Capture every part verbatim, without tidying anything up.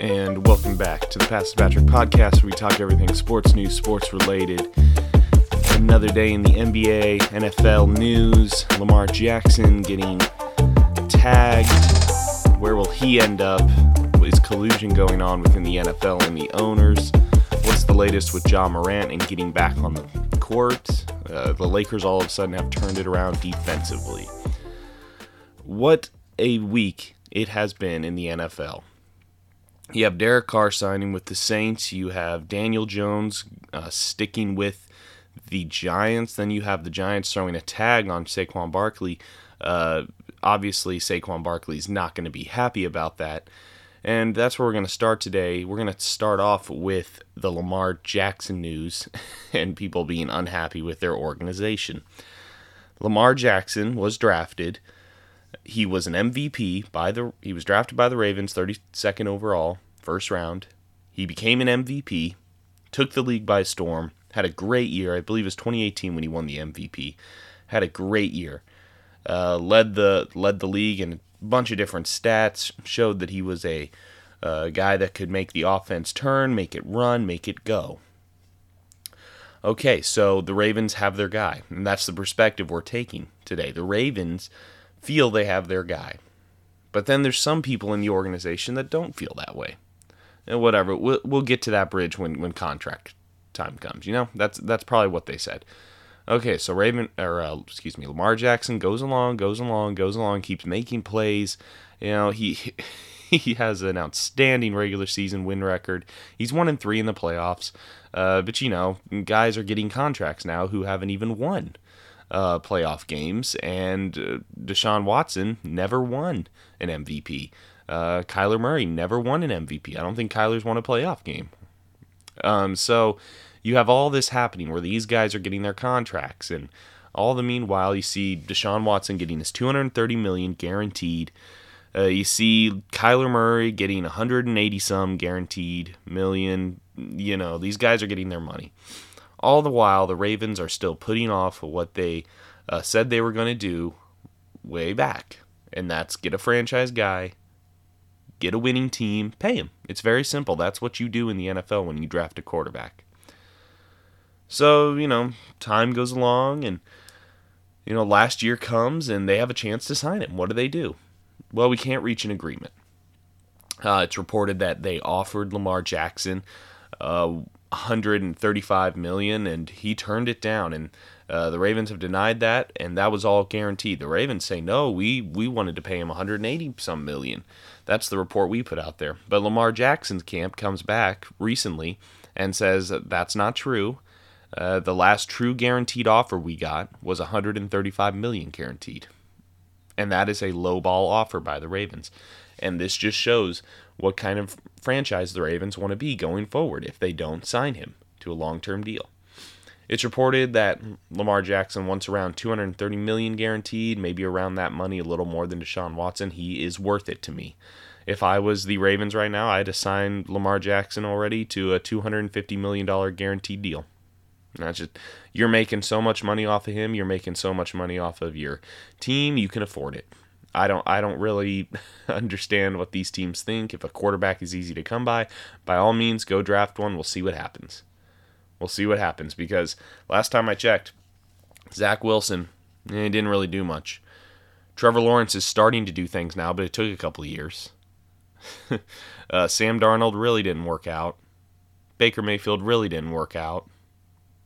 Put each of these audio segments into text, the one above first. and welcome back to the Pass the Patrick podcast, where we talk everything sports news, sports related. Another day in the N B A, N F L news, Lamar Jackson getting tagged. Where will he end up? Is collusion going on within the N F L and the owners? What's the latest with Ja Morant and getting back on the court? Uh, the Lakers all of a sudden have turned it around defensively. What a week it has been in the N F L. You have Derek Carr signing with the Saints. You have Daniel Jones uh, sticking with the Giants. Then you have the Giants throwing a tag on Saquon Barkley. Uh, obviously, Saquon Barkley's not going to be happy about that. And that's where we're going to start today. We're going to start off with the Lamar Jackson news and people being unhappy with their organization. Lamar Jackson was drafted. He was an M V P by the. He was drafted by the Ravens, thirty-second overall, first round. He became an M V P, took the league by storm, had a great year. I believe it was twenty eighteen when he won the M V P. Had a great year. Uh, led the led the league in a bunch of different stats. Showed that he was a uh, guy that could make the offense turn, make it run, make it go. Okay, so the Ravens have their guy, and that's the perspective we're taking today. The Ravens feel they have their guy. But then there's some people in the organization that don't feel that way. And whatever, we'll, we'll get to that bridge when, when contract time comes, you know? That's that's probably what they said. Okay, so Raven or uh, excuse me, Lamar Jackson goes along, goes along, goes along, keeps making plays. You know, he he has an outstanding regular season win record. He's one and three in the playoffs. Uh, but you know, guys are getting contracts now who haven't even won Uh, playoff games, and uh, Deshaun Watson never won an M V P. Uh, Kyler Murray never won an M V P. I don't think Kyler's won a playoff game. Um, so you have all this happening where these guys are getting their contracts, and all the meanwhile you see Deshaun Watson getting his two hundred thirty million dollars guaranteed. Uh, you see Kyler Murray getting one hundred eighty some guaranteed million. You know, these guys are getting their money. All the while, the Ravens are still putting off what they uh, said they were going to do way back. And that's get a franchise guy, get a winning team, pay him. It's very simple. That's what you do in the N F L when you draft a quarterback. So, you know, time goes along and, you know, last year comes and they have a chance to sign him. What do they do? Well, we can't reach an agreement. Uh, it's reported that they offered Lamar Jackson uh one hundred thirty-five million dollars, and he turned it down, and uh, the Ravens have denied that, and that was all guaranteed. The Ravens say, no, we we wanted to pay him one hundred eighty some million dollars. That's the report we put out there. But Lamar Jackson's camp comes back recently and says that's not true. Uh, the last true guaranteed offer we got was one hundred thirty-five million dollars guaranteed, and that is a low-ball offer by the Ravens. And this just shows what kind of franchise the Ravens want to be going forward if they don't sign him to a long-term deal. It's reported that Lamar Jackson wants around two hundred thirty million dollars guaranteed, maybe around that money, a little more than Deshaun Watson. He is worth it to me. If I was the Ravens right now, I'd assign Lamar Jackson already to a two hundred fifty million dollars guaranteed deal. That's just, you're making so much money off of him, you're making so much money off of your team, you can afford it. I don't I don't really understand what these teams think. If a quarterback is easy to come by, by all means, go draft one. We'll see what happens. We'll see what happens, because last time I checked, Zach Wilson, he didn't really do much. Trevor Lawrence is starting to do things now, but it took a couple of years. uh, Sam Darnold really didn't work out. Baker Mayfield really didn't work out.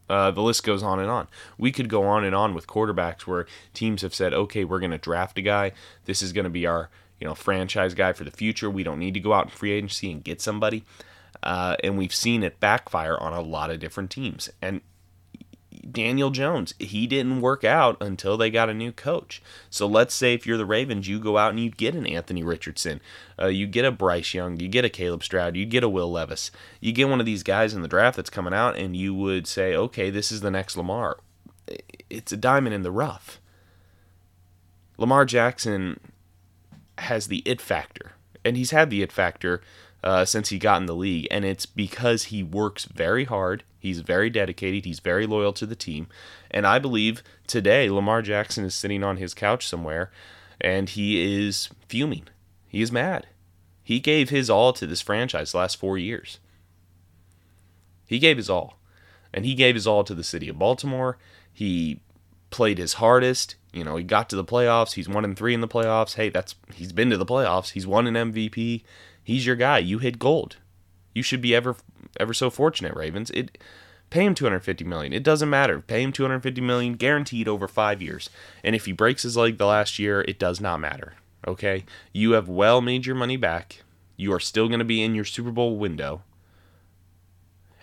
Uh, the list goes on and on. We could go on and on with quarterbacks where teams have said, okay, we're going to draft a guy. This is going to be our, you know, franchise guy for the future. We don't need to go out in free agency and get somebody. Uh, and we've seen it backfire on a lot of different teams. And Daniel Jones, he didn't work out until they got a new coach. So let's say if you're the Ravens, you go out and you get an Anthony Richardson. Uh, you get a Bryce Young. You get a Caleb Stroud. You get a Will Levis. You get one of these guys in the draft that's coming out, and you would say, okay, this is the next Lamar. It's a diamond in the rough. Lamar Jackson has the it factor, and he's had the it factor Uh, since he got in the league, and it's because he works very hard, he's very dedicated, he's very loyal to the team, and I believe today Lamar Jackson is sitting on his couch somewhere, and he is fuming. He is mad. He gave his all to this franchise the last four years. He gave his all. And he gave his all to the city of Baltimore. He played his hardest. You know, he got to the playoffs. He's one and three in the playoffs. Hey, that's he's been to the playoffs. He's won an M V P. He's your guy. You hit gold. You should be ever ever so fortunate, Ravens. It pay him two hundred fifty million dollars. It doesn't matter. Pay him two hundred fifty million dollars guaranteed over five years. And if he breaks his leg the last year, it does not matter. Okay? You have well made your money back. You are still going to be in your Super Bowl window.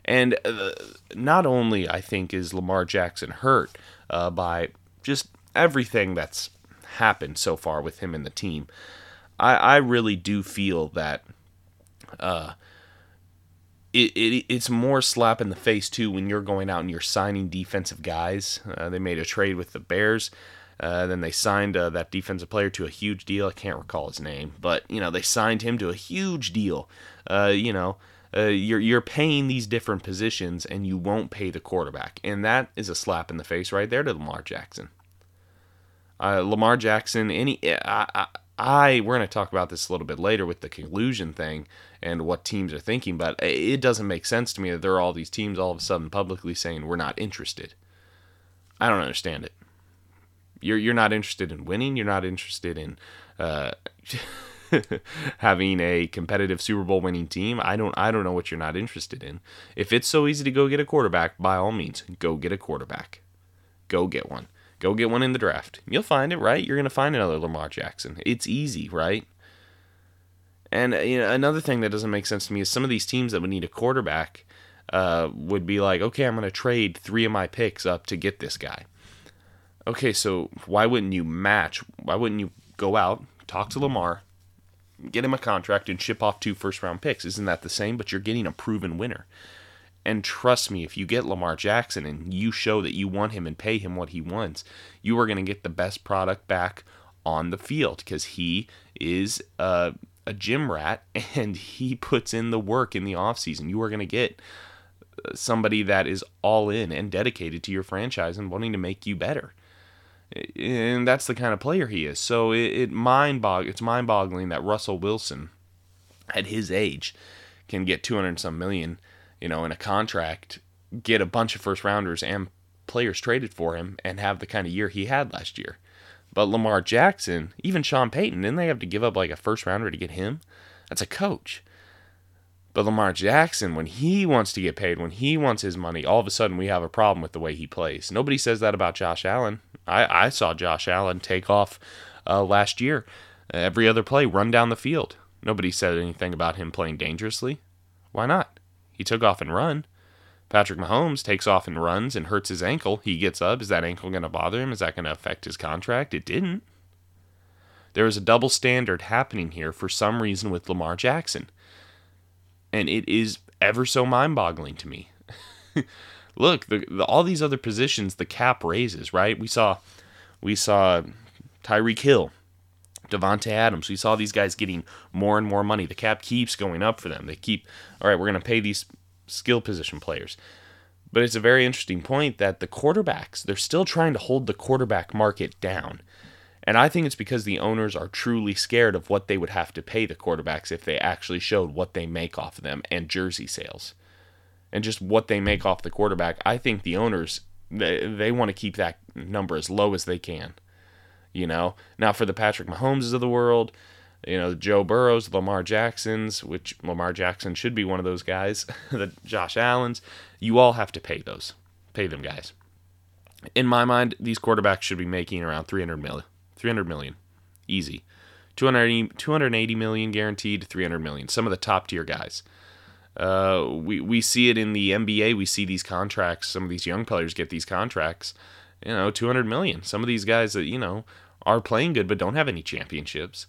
And uh, not only, I think, is Lamar Jackson hurt uh, by just everything that's happened so far with him and the team, I, I really do feel that uh, it, it it's more slap in the face, too, when you're going out and you're signing defensive guys. Uh, they made a trade with the Bears. Uh, then they signed uh, that defensive player to a huge deal. I can't recall his name. But, you know, they signed him to a huge deal. Uh, you know, uh, you're you're paying these different positions, and you won't pay the quarterback. And that is a slap in the face right there to Lamar Jackson. Uh, Lamar Jackson, any I, I, I we're going to talk about this a little bit later with the collusion thing and what teams are thinking. But it doesn't make sense to me that there are all these teams all of a sudden publicly saying we're not interested. I don't understand it. You're you're not interested in winning. You're not interested in uh, having a competitive Super Bowl winning team. I don't I don't know what you're not interested in. If it's so easy to go get a quarterback, by all means, go get a quarterback. Go get one. Go get one in the draft. You'll find it, right? You're going to find another Lamar Jackson. It's easy, right? And you know, another thing that doesn't make sense to me is some of these teams that would need a quarterback uh, would be like, okay, I'm going to trade three of my picks up to get this guy. Okay, so why wouldn't you match? Why wouldn't you go out, talk to Lamar, get him a contract, and ship off two first-round picks? Isn't that the same? But you're getting a proven winner. And trust me, if you get Lamar Jackson and you show that you want him and pay him what he wants, you are going to get the best product back on the field because he is a, a gym rat and he puts in the work in the offseason. You are going to get somebody that is all in and dedicated to your franchise and wanting to make you better. And that's the kind of player he is. So it, it mind bog it's mind boggling that Russell Wilson at his age can get two hundred some million, you know, in a contract, get a bunch of first rounders and players traded for him and have the kind of year he had last year. But Lamar Jackson, even Sean Payton, didn't they have to give up like a first rounder to get him? That's a coach. But Lamar Jackson, when he wants to get paid, when he wants his money, all of a sudden we have a problem with the way he plays. Nobody says that about Josh Allen. I, I saw Josh Allen take off uh, last year. Every other play, run down the field. Nobody said anything about him playing dangerously. Why not? He took off and run. Patrick Mahomes takes off and runs and hurts his ankle. He gets up. Is that ankle going to bother him? Is that going to affect his contract? It didn't. There is a double standard happening here for some reason with Lamar Jackson. And it is ever so mind-boggling to me. Look, the, the, all these other positions, the cap raises, right? We saw, we saw Tyreek Hill, Devontae Adams. We saw these guys getting more and more money. The cap keeps going up for them. They keep, all right, we're going to pay these skill position players. But it's a very interesting point that the quarterbacks, they're still trying to hold the quarterback market down. And I think it's because the owners are truly scared of what they would have to pay the quarterbacks if they actually showed what they make off of them and jersey sales. And just what they make off the quarterback, I think the owners, they, they want to keep that number as low as they can. You know, now for the Patrick Mahomes of the world, you know, Joe Burrows, Lamar Jacksons, which Lamar Jackson should be one of those guys, the Josh Allens, you all have to pay those, pay them guys. In my mind, these quarterbacks should be making around three hundred million dollars. three hundred million dollars. Easy. two hundred eighty million dollars guaranteed, three hundred million dollars. Some of the top-tier guys. Uh, we, we see it in the N B A. We see these contracts. Some of these young players get these contracts. You know, two hundred million dollars. Some of these guys that, you know, are playing good but don't have any championships,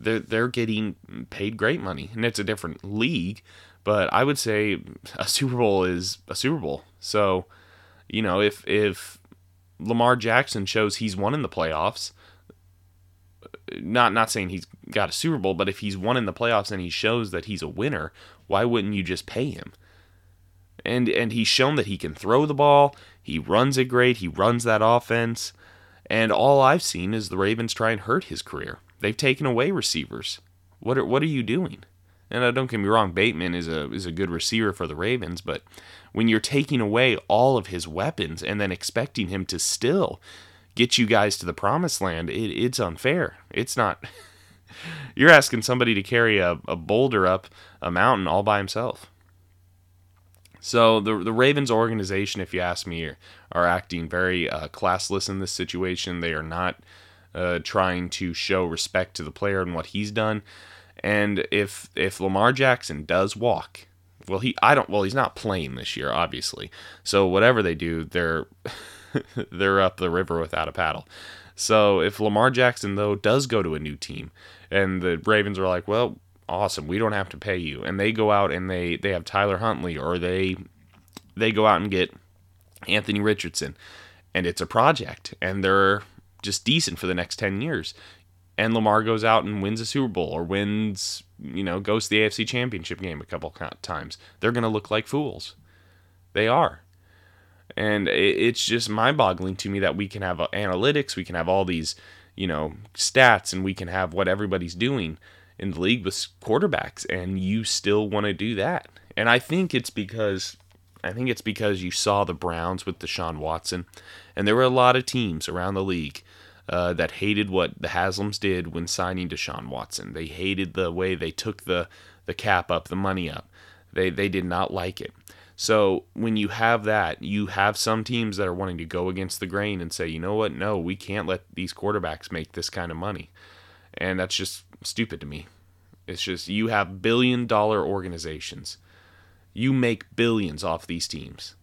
they're, they're getting paid great money. And it's a different league, but I would say a Super Bowl is a Super Bowl. So, you know, if, if Lamar Jackson shows he's won in the playoffs, Not not saying he's got a Super Bowl, but if he's won in the playoffs and he shows that he's a winner, why wouldn't you just pay him? And and he's shown that he can throw the ball, he runs it great, he runs that offense, and all I've seen is the Ravens try and hurt his career. They've taken away receivers. What are what are you doing? And don't get me wrong, Bateman is a is a good receiver for the Ravens, but when you're taking away all of his weapons and then expecting him to still get you guys to the promised land, it, it's unfair. It's not. You're asking somebody to carry a, a boulder up a mountain all by himself. So the the Ravens organization, if you ask me, are, are acting very uh, classless in this situation. They are not uh, trying to show respect to the player and what he's done. And if if Lamar Jackson does walk, well, he I don't well he's not playing this year, obviously. So whatever they do, they're they're up the river without a paddle. So if Lamar Jackson though does go to a new team, and the Ravens are like, well, awesome, we don't have to pay you, and they go out and they, they have Tyler Huntley, or they they go out and get Anthony Richardson, and it's a project, and they're just decent for the next ten years, and Lamar goes out and wins a Super Bowl, or wins, you know, goes to the A F C Championship game a couple times, they're going to look like fools. They are. And it's just mind-boggling to me that we can have analytics, we can have all these, you know, stats, and we can have what everybody's doing in the league with quarterbacks, and you still want to do that. And I think it's because I think it's because you saw the Browns with Deshaun Watson, and there were a lot of teams around the league uh, that hated what the Haslams did when signing Deshaun Watson. They hated the way they took the the cap up, the money up. They they did not like it. So when you have that, you have some teams that are wanting to go against the grain and say, you know what, no, we can't let these quarterbacks make this kind of money. And that's just stupid to me. It's just, you have billion-dollar organizations. You make billions off these teams.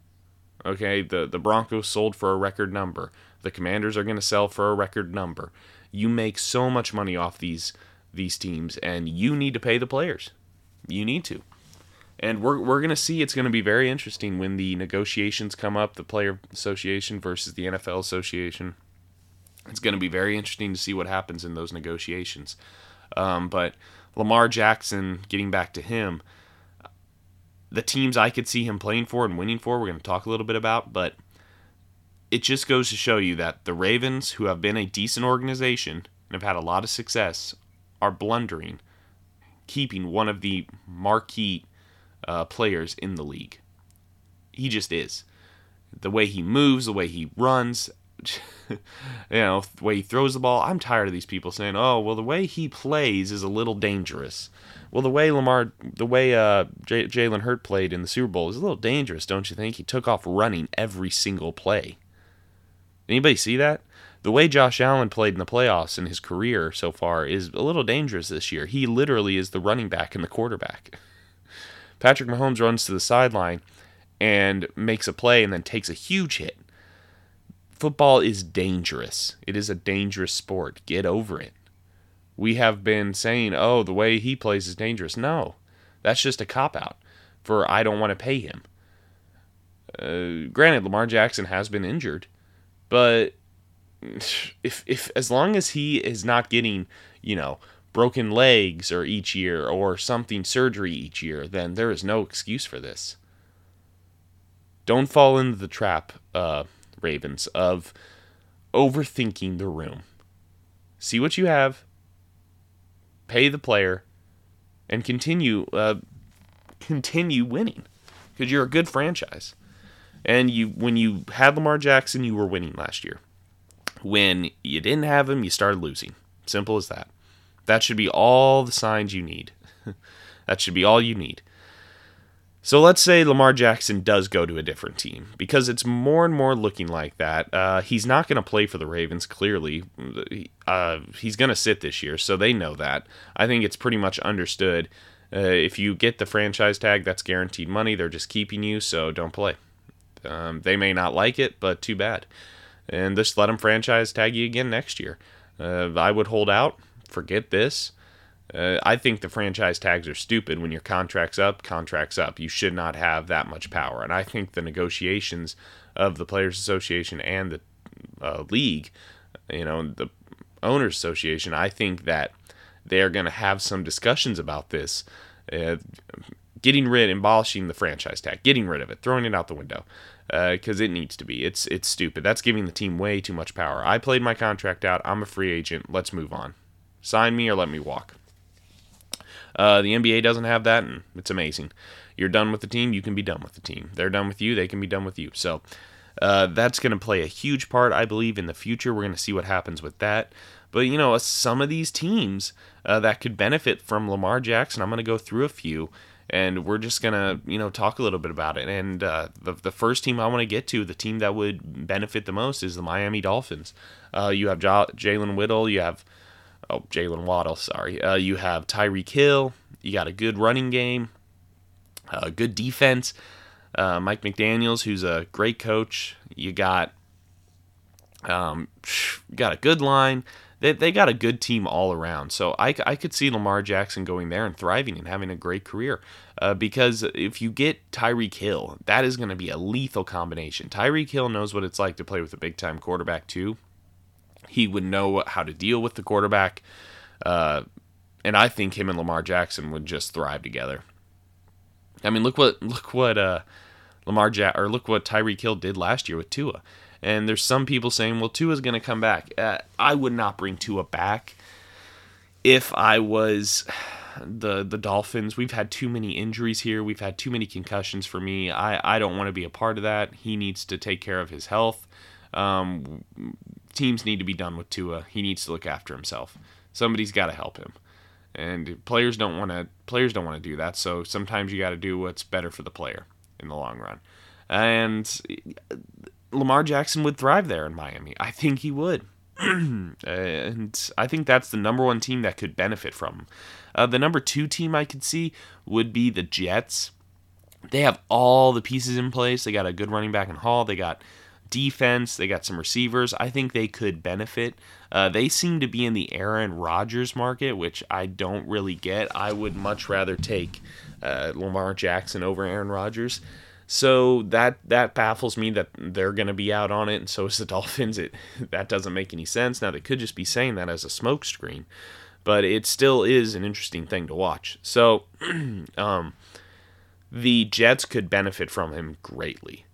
Okay, the, the Broncos sold for a record number. The Commanders are going to sell for a record number. You make so much money off these these teams, and you need to pay the players. You need to. And we're we're going to see, it's going to be very interesting when the negotiations come up, the Player Association versus the N F L Association. It's going to be very interesting to see what happens in those negotiations. Um, but Lamar Jackson, getting back to him, the teams I could see him playing for and winning for, we're going to talk a little bit about, but it just goes to show you that the Ravens, who have been a decent organization and have had a lot of success, are blundering, keeping one of the marquee uh, players in the league. He just is. The way he moves, the way he runs, you know, the way he throws the ball. I'm tired of these people saying, "Oh, well, the way he plays is a little dangerous." Well, the way Lamar, the way uh, J- Jalen Hurt played in the Super Bowl is a little dangerous, don't you think? He took off running every single play. Anybody see that? The way Josh Allen played in the playoffs in his career so far is a little dangerous this year. He literally is the running back and the quarterback. Patrick Mahomes runs to the sideline and makes a play and then takes a huge hit. Football is dangerous. It is a dangerous sport. Get over it. We have been saying, oh, the way he plays is dangerous. No, that's just a cop-out for I don't want to pay him. Uh, granted, Lamar Jackson has been injured, but if if as long as he is not getting, you know, broken legs or each year or something surgery each year, then there is no excuse for this. Don't fall into the trap, uh, Ravens, of overthinking the room. See what you have, pay the player, and continue uh, continue winning, because you're a good franchise. And you, when you had Lamar Jackson, you were winning last year. When you didn't have him, you started losing. Simple as that. That should be all the signs you need. That should be all you need. So let's say Lamar Jackson does go to a different team, because it's more and more looking like that. Uh, he's not going to play for the Ravens, clearly. Uh, he's going to sit this year, so they know that. I think it's pretty much understood. Uh, if you get the franchise tag, that's guaranteed money. They're just keeping you, so don't play. Um, they may not like it, but too bad. And just let them franchise tag you again next year. Uh, I would hold out. Forget this. Uh, I think the franchise tags are stupid. When your contract's up, contract's up. You should not have that much power. And I think the negotiations of the Players Association and the uh, league, you know, the Owners Association, I think that they are going to have some discussions about this. Uh, getting rid, abolishing the franchise tag, getting rid of it, throwing it out the window. Because uh, it needs to be. It's, it's stupid. That's giving the team way too much power. I played my contract out. I'm a free agent. Let's move on. Sign me or let me walk. Uh, the N B A doesn't have that, and it's amazing. You're done with the team, you can be done with the team. They're done with you, they can be done with you. So uh, that's going to play a huge part, I believe, in the future. We're going to see what happens with that. But, you know, some of these teams uh, that could benefit from Lamar Jackson, I'm going to go through a few, and we're just going to, you know, talk a little bit about it. And uh, the, the first team I want to get to, the team that would benefit the most, is the Miami Dolphins. Uh, you have ja- Jaylen Waddle, you have oh, Jaylen Waddle, sorry. Uh, you have Tyreek Hill, you got a good running game, a good defense. Uh, Mike McDaniels, who's a great coach. You got, um, you got a good line. They they got a good team all around. So I, I could see Lamar Jackson going there and thriving and having a great career. Uh, because if you get Tyreek Hill, that is going to be a lethal combination. Tyreek Hill knows what it's like to play with a big-time quarterback, too. He would know how to deal with the quarterback. Uh, and I think him and Lamar Jackson would just thrive together. I mean, look what look what uh, Lamar ja- or look what Tyreek Hill did last year with Tua. And there's some people saying, well, Tua's going to come back. Uh, I would not bring Tua back if I was the the Dolphins. We've had too many injuries here. We've had too many concussions for me. I, I don't want to be a part of that. He needs to take care of his health. Um, teams need to be done with Tua. He needs to look after himself. Somebody's got to help him. And players don't want to players don't want to do that. So sometimes you got to do what's better for the player in the long run. And Lamar Jackson would thrive there in Miami. I think he would. And I think that's the number one team that could benefit from him. Uh, the number two team I could see would be the Jets. They have all the pieces in place. They got a good running back in Hall. They got defense. They got some receivers. I think they could benefit. Uh, they seem to be in the Aaron Rodgers market, which I don't really get. I would much rather take uh, Lamar Jackson over Aaron Rodgers. So that that baffles me that they're going to be out on it, and so is the Dolphins. It that doesn't make any sense. Now, they could just be saying that as a smokescreen, but it still is an interesting thing to watch. So um, the Jets could benefit from him greatly.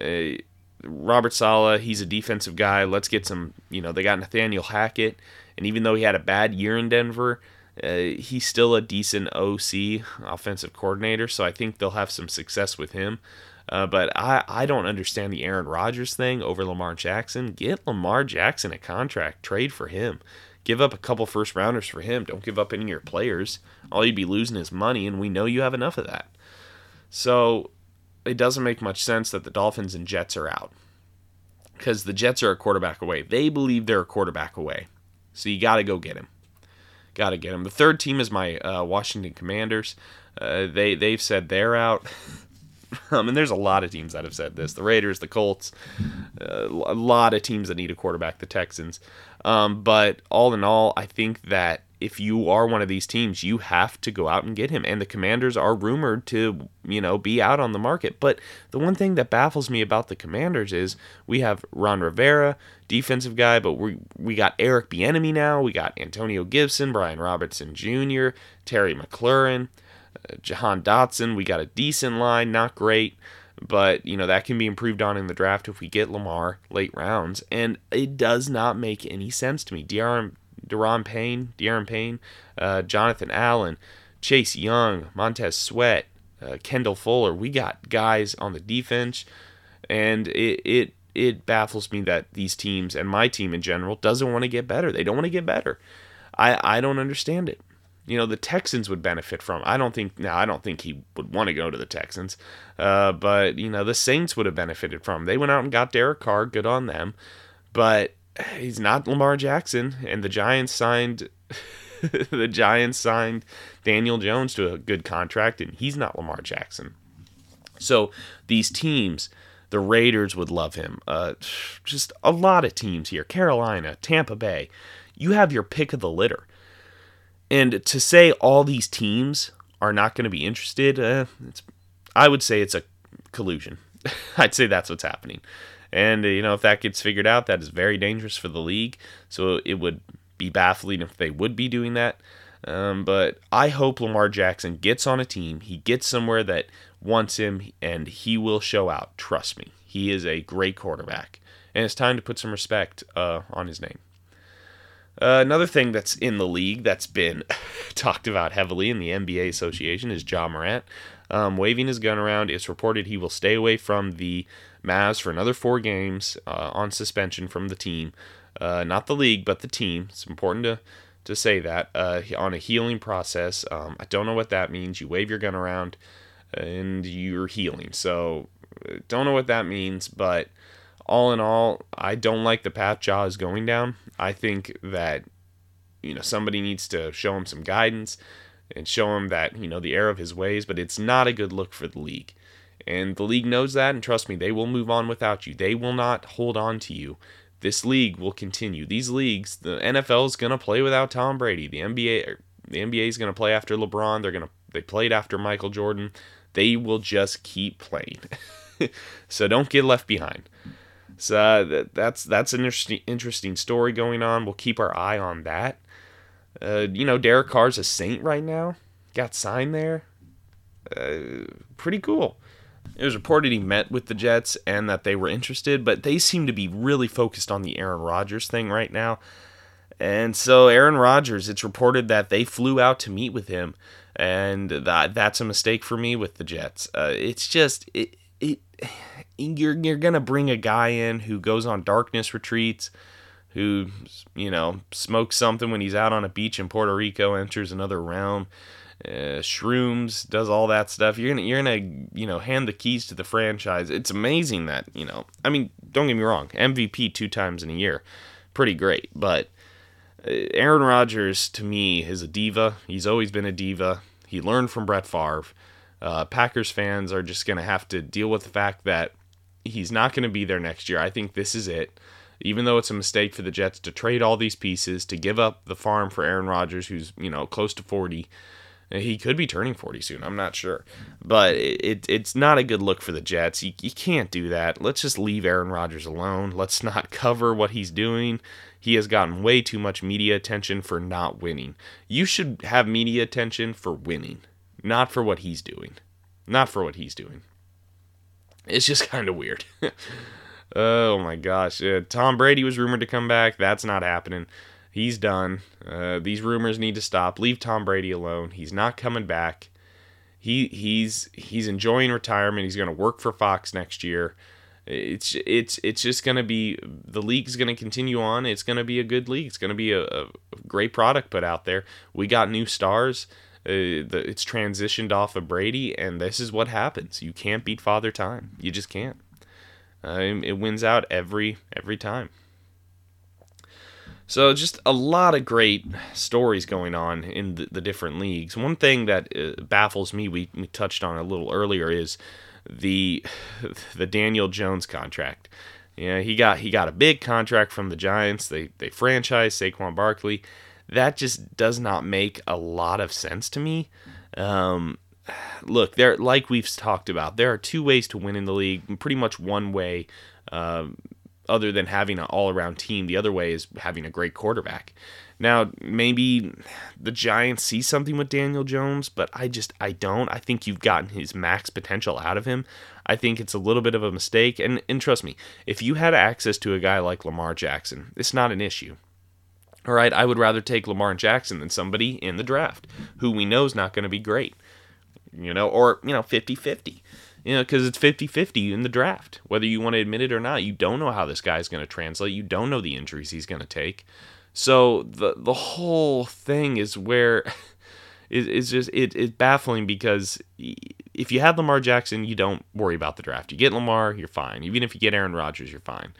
Uh, Robert Salah, he's a defensive guy. Let's get some, you know, they got Nathaniel Hackett, and even though he had a bad year in Denver, Uh, he's still a decent O C, offensive coordinator, so I think they'll have some success with him. Uh, but I, I don't understand the Aaron Rodgers thing over Lamar Jackson. Get Lamar Jackson a contract. Trade for him. Give up a couple first-rounders for him. Don't give up any of your players. All you'd be losing is money, and we know you have enough of that. So it doesn't make much sense that the Dolphins and Jets are out, because the Jets are a quarterback away. They believe they're a quarterback away, so you got to go get him. Got to get them. The third team is my uh, Washington Commanders. Uh, they, they've said they're out. um, and there's a lot of teams that have said this. The Raiders, the Colts, uh, a lot of teams that need a quarterback, the Texans. Um, but all in all, I think that if you are one of these teams, you have to go out and get him. And the Commanders are rumored to, you know, be out on the market. But the one thing that baffles me about the Commanders is we have Ron Rivera, defensive guy, but we we got Eric Bieniemy now. We got Antonio Gibson, Brian Robertson Junior, Terry McLaurin, uh, Jahan Dotson. We got a decent line, not great, but, you know, that can be improved on in the draft if we get Lamar late rounds. And it does not make any sense to me. D R M Daron Payne, Daron Payne, uh, Jonathan Allen, Chase Young, Montez Sweat, uh, Kendall Fuller. We got guys on the defense, and it it it baffles me that these teams, and my team in general, doesn't want to get better. They don't want to get better. I, I don't understand it. You know, the Texans would benefit from. I don't think now. I don't think he would want to go to the Texans, uh, but you know, the Saints would have benefited from. They went out and got Derek Carr. Good on them, but he's not Lamar Jackson, and the Giants signed the Giants signed Daniel Jones to a good contract, and he's not Lamar Jackson. So these teams, the Raiders would love him. Uh, just a lot of teams here. Carolina, Tampa Bay. You have your pick of the litter. And to say all these teams are not going to be interested, uh, it's, I would say it's a collusion. I'd say that's what's happening. And, you know, if that gets figured out, that is very dangerous for the league. So it would be baffling if they would be doing that. Um, but I hope Lamar Jackson gets on a team. He gets somewhere that wants him, and he will show out. Trust me. He is a great quarterback. And it's time to put some respect uh, on his name. Uh, another thing that's in the league that's been talked about heavily in the N B A Association is Ja Morant um, waving his gun around. It's reported he will stay away from the Mavs for another four games uh, on suspension from the team. Uh, not the league, but the team. It's important to, to say that. Uh, on a healing process, um, I don't know what that means. You wave your gun around and you're healing. So, don't know what that means, but all in all, I don't like the path Ja is going down. I think that, you know, somebody needs to show him some guidance and show him that, you know, the error of his ways, but it's not a good look for the league. And the league knows that, and trust me, they will move on without you. They will not hold on to you. This league will continue. These leagues, the N F L is going to play without Tom Brady. The N B A, the N B A is going to play after LeBron. They're going to they played after Michael Jordan. They will just keep playing. So don't get left behind. So that, that's that's an interesting, interesting story going on. We'll keep our eye on that. Uh, you know, Derek Carr's a Saint right now. Got signed there. Uh, pretty cool. It was reported he met with the Jets and that they were interested, but they seem to be really focused on the Aaron Rodgers thing right now. And so Aaron Rodgers, it's reported that they flew out to meet with him, and that that's a mistake for me with the Jets. Uh, it's just... it. it You're you're gonna bring a guy in who goes on darkness retreats, who, you know, smokes something when he's out on a beach in Puerto Rico, enters another realm, uh, shrooms, does all that stuff. You're gonna you're gonna you know hand the keys to the franchise. It's amazing that you know. I mean, don't get me wrong, M V P two times in a year, pretty great. But Aaron Rodgers to me is a diva. He's always been a diva. He learned from Brett Favre. Uh, Packers fans are just gonna have to deal with the fact that he's not going to be there next year. I think this is it. Even though it's a mistake for the Jets to trade all these pieces, to give up the farm for Aaron Rodgers, who's, you know, close to forty. He could be turning forty soon. I'm not sure. But it it's not a good look for the Jets. You, you can't do that. Let's just leave Aaron Rodgers alone. Let's not cover what he's doing. He has gotten way too much media attention for not winning. You should have media attention for winning, not for what he's doing. Not for what he's doing. It's just kind of weird. Oh, my gosh. Uh, Tom Brady was rumored to come back. That's not happening. He's done. Uh, these rumors need to stop. Leave Tom Brady alone. He's not coming back. He He's he's enjoying retirement. He's going to work for Fox next year. It's it's it's just going to be, the league's going to continue on. It's going to be a good league. It's going to be a, a great product put out there. We got new stars. Uh, the, it's transitioned off of Brady, and this is what happens. You can't beat Father Time. You just can't. Uh, it, it wins out every every time. So just a lot of great stories going on in the, the different leagues. One thing that uh, baffles me, we, we touched on a little earlier, is the the Daniel Jones contract. Yeah, he got he got a big contract from the Giants. They they franchised Saquon Barkley. That just does not make a lot of sense to me. Um, look, there, like we've talked about, there are two ways to win in the league. Pretty much one way, uh, other than having an all-around team. The other way is having a great quarterback. Now, maybe the Giants see something with Daniel Jones, but I just, I don't. I think you've gotten his max potential out of him. I think it's a little bit of a mistake. And, and trust me, if you had access to a guy like Lamar Jackson, it's not an issue. All right, I would rather take Lamar Jackson than somebody in the draft who we know is not going to be great, you know, or, you know, fifty-fifty, you know, because it's fifty-fifty in the draft. Whether you want to admit it or not, you don't know how this guy is going to translate. You don't know the injuries he's going to take. So the the whole thing is where it, it's just it, it's baffling, because if you have Lamar Jackson, you don't worry about the draft. You get Lamar, you're fine. Even if you get Aaron Rodgers, you're fine.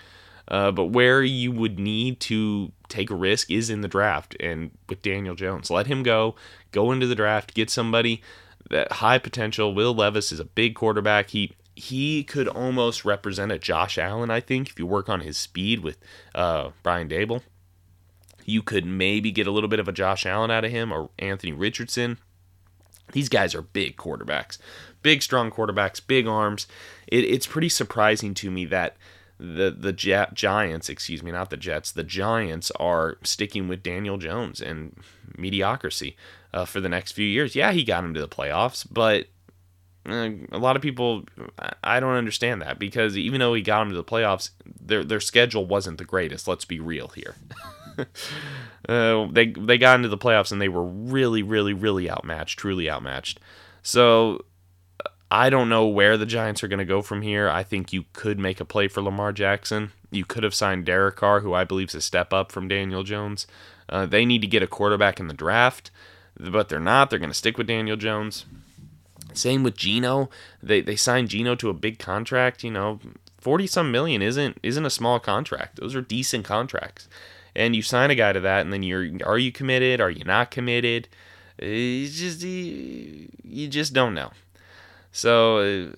Uh, but where you would need to take a risk is in the draft, and with Daniel Jones. Let him go, go into the draft, get somebody that high potential. Will Levis is a big quarterback. He he could almost represent a Josh Allen, I think, if you work on his speed with uh, Brian Dable. You could maybe get a little bit of a Josh Allen out of him, or Anthony Richardson. These guys are big quarterbacks, big, strong quarterbacks, big arms. It, it's pretty surprising to me that The the J- Giants, excuse me, not the Jets, the Giants are sticking with Daniel Jones and mediocrity uh, for the next few years. Yeah, he got him to the playoffs, but uh, a lot of people, I don't understand that, because even though he got him to the playoffs, their their schedule wasn't the greatest. Let's be real here. Uh, they they got into the playoffs and they were really, really, really outmatched, truly outmatched. So I don't know where the Giants are going to go from here. I think you could make a play for Lamar Jackson. You could have signed Derek Carr, who I believe is a step up from Daniel Jones. Uh, they need to get a quarterback in the draft, but they're not. They're going to stick with Daniel Jones. Same with Geno. They they signed Geno to a big contract. You know, forty some million isn't isn't a small contract. Those are decent contracts. And you sign a guy to that, and then you're, are you committed? Are you not committed? It's just, you just don't know. So,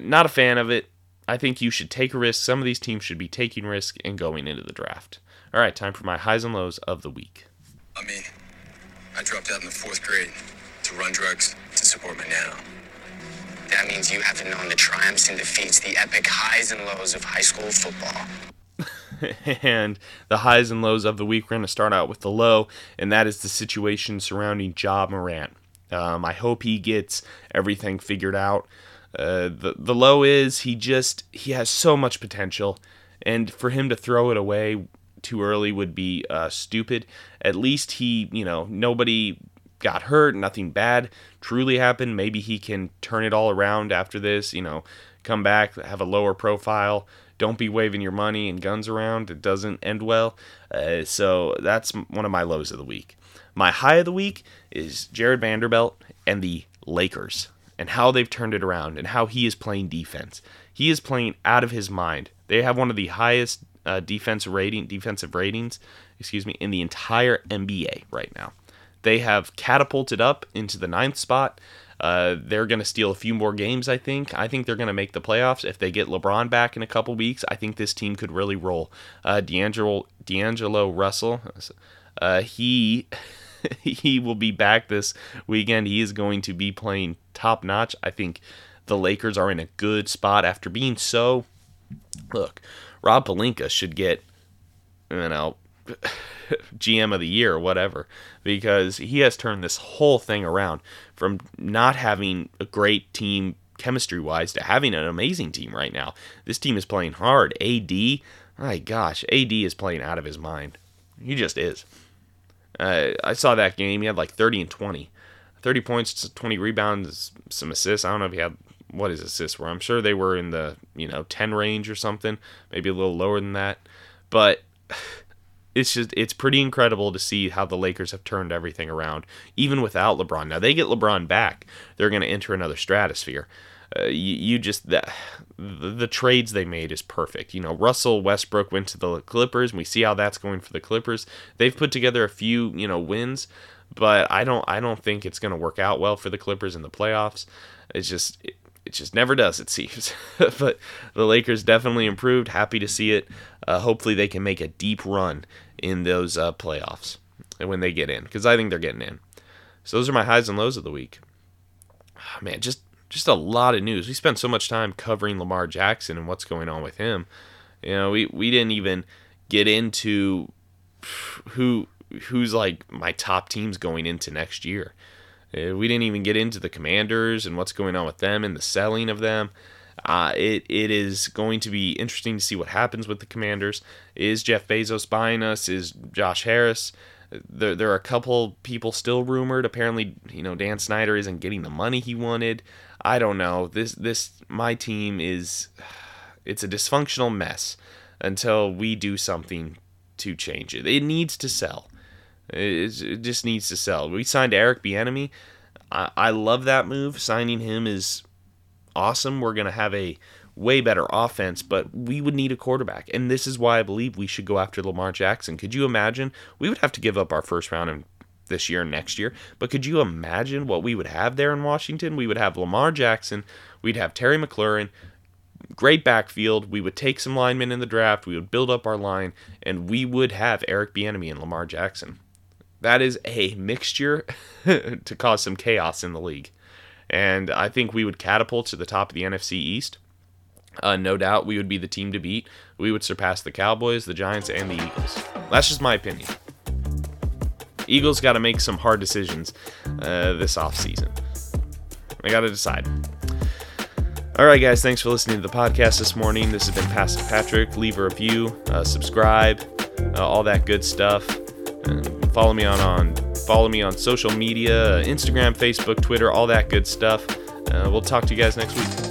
not a fan of it. I think you should take a risk. Some of these teams should be taking risk and going into the draft. All right, time for my highs and lows of the week. I mean, I dropped out in the fourth grade to run drugs to support my nano. That means you haven't known the triumphs and defeats, the epic highs and lows of high school football. And the highs and lows of the week, we're going to start out with the low, and that is the situation surrounding Ja Morant. Um, I hope he gets everything figured out. Uh, the the low is he just he has so much potential, and for him to throw it away too early would be uh, stupid. At least he, you know, nobody got hurt, nothing bad truly happened. Maybe he can turn it all around after this, you know, come back, have a lower profile. Don't be waving your money and guns around. It doesn't end well. Uh, so that's one of my lows of the week. My high of the week is Jared Vanderbilt and the Lakers and how they've turned it around and how he is playing defense. He is playing out of his mind. They have one of the highest uh, defense rating, defensive ratings, excuse me, in the entire N B A right now. They have catapulted up into the ninth spot. Uh, they're going to steal a few more games, I think. I think they're going to make the playoffs. If they get LeBron back in a couple weeks, I think this team could really roll. Uh, D'Angelo, D'Angelo Russell, uh, he he will be back this weekend. He is going to be playing top notch. I think the Lakers are in a good spot after being so... Look, Rob Pelinka should get, you know, G M of the year or whatever, because he has turned this whole thing around from not having a great team chemistry wise to having an amazing team right now. This team is playing hard. A D, my gosh, A D is playing out of his mind. He just is. Uh, I saw that game. He had like thirty and twenty. thirty points, twenty rebounds, some assists. I don't know if he had, what his assists were. I'm sure they were in the, you know, ten range or something, maybe a little lower than that. But it's just, it's pretty incredible to see how the Lakers have turned everything around, even without LeBron. Now, they get LeBron back, they're going to enter another stratosphere. Uh, you, you just, the, the, the trades they made is perfect. You know, Russell Westbrook went to the Clippers, and we see how that's going for the Clippers. They've put together a few, you know, wins, but I don't, I don't think it's going to work out well for the Clippers in the playoffs. It's just... It, It just never does, it seems. But the Lakers definitely improved. Happy to see it. Uh, hopefully they can make a deep run in those uh, playoffs when they get in, because I think they're getting in. So those are my highs and lows of the week. Oh, man, just just a lot of news. We spent so much time covering Lamar Jackson and what's going on with him. You know, we, we didn't even get into who who's like my top teams going into next year. We didn't even get into the Commanders and what's going on with them and the selling of them. Uh, it it is going to be interesting to see what happens with the Commanders. Is Jeff Bezos buying us? Is Josh Harris? There there are a couple people still rumored. Apparently, you know, Dan Snyder isn't getting the money he wanted. I don't know. This this my team is it's a dysfunctional mess until we do something to change it. It needs to sell. It just needs to sell. We signed Eric Bieniemy. I, I love that move. Signing him is awesome. We're going to have a way better offense, but we would need a quarterback. And this is why I believe we should go after Lamar Jackson. Could you imagine? We would have to give up our first round in this year and next year. But could you imagine what we would have there in Washington? We would have Lamar Jackson. We'd have Terry McLaurin. Great backfield. We would take some linemen in the draft. We would build up our line. And we would have Eric Bieniemy and Lamar Jackson. That is a mixture to cause some chaos in the league. And I think we would catapult to the top of the N F C East. Uh, no doubt we would be the team to beat. We would surpass the Cowboys, the Giants, and the Eagles. That's just my opinion. Eagles got to make some hard decisions uh, this offseason. They got to decide. All right, guys, thanks for listening to the podcast this morning. This has been Passive Patrick. Leave a review, uh, subscribe, uh, all that good stuff. and follow me on, on follow me on social media, Instagram, Facebook, Twitter, all that good stuff. Uh, we'll talk to you guys next week.